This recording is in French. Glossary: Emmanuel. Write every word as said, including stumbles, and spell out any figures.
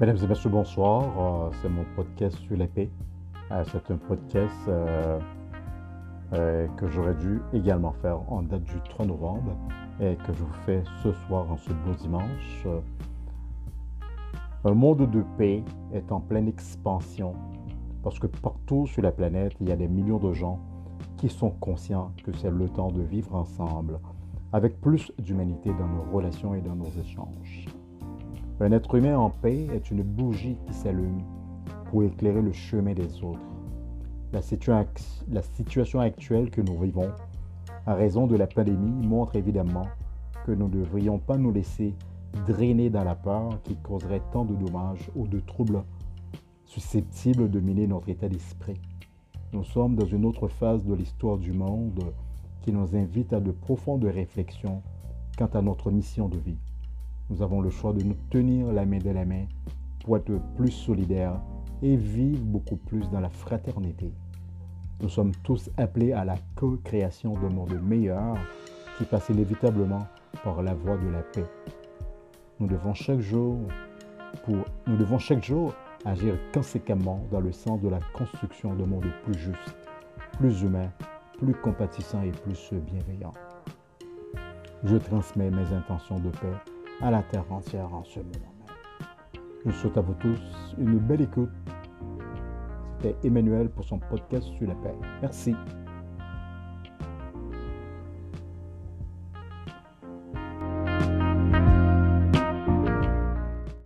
Mesdames et messieurs, bonsoir. C'est mon podcast sur la paix. C'est un podcast euh, euh, que j'aurais dû également faire en date du trois novembre et que je vous fais ce soir en ce beau dimanche. Un monde de paix est en pleine expansion parce que partout sur la planète, il y a des millions de gens qui sont conscients que c'est le temps de vivre ensemble avec plus d'humanité dans nos relations et dans nos échanges. Un être humain en paix est une bougie qui s'allume pour éclairer le chemin des autres. La, situa- la situation actuelle que nous vivons, à raison de la pandémie, montre évidemment que nous ne devrions pas nous laisser drainer dans la peur qui causerait tant de dommages ou de troubles susceptibles de miner notre état d'esprit. Nous sommes dans une autre phase de l'histoire du monde qui nous invite à de profondes réflexions quant à notre mission de vie. Nous avons le choix de nous tenir la main dans la main pour être plus solidaires et vivre beaucoup plus dans la fraternité. Nous sommes tous appelés à la co-création d'un monde meilleur qui passe inévitablement par la voie de la paix. Nous devons chaque jour, pour, nous devons chaque jour agir conséquemment dans le sens de la construction d'un monde plus juste, plus humain, plus compatissant et plus bienveillant. Je transmets mes intentions de paix à la terre entière en ce moment même. Je souhaite à vous tous une belle écoute. C'était Emmanuel pour son podcast sur la paix. Merci.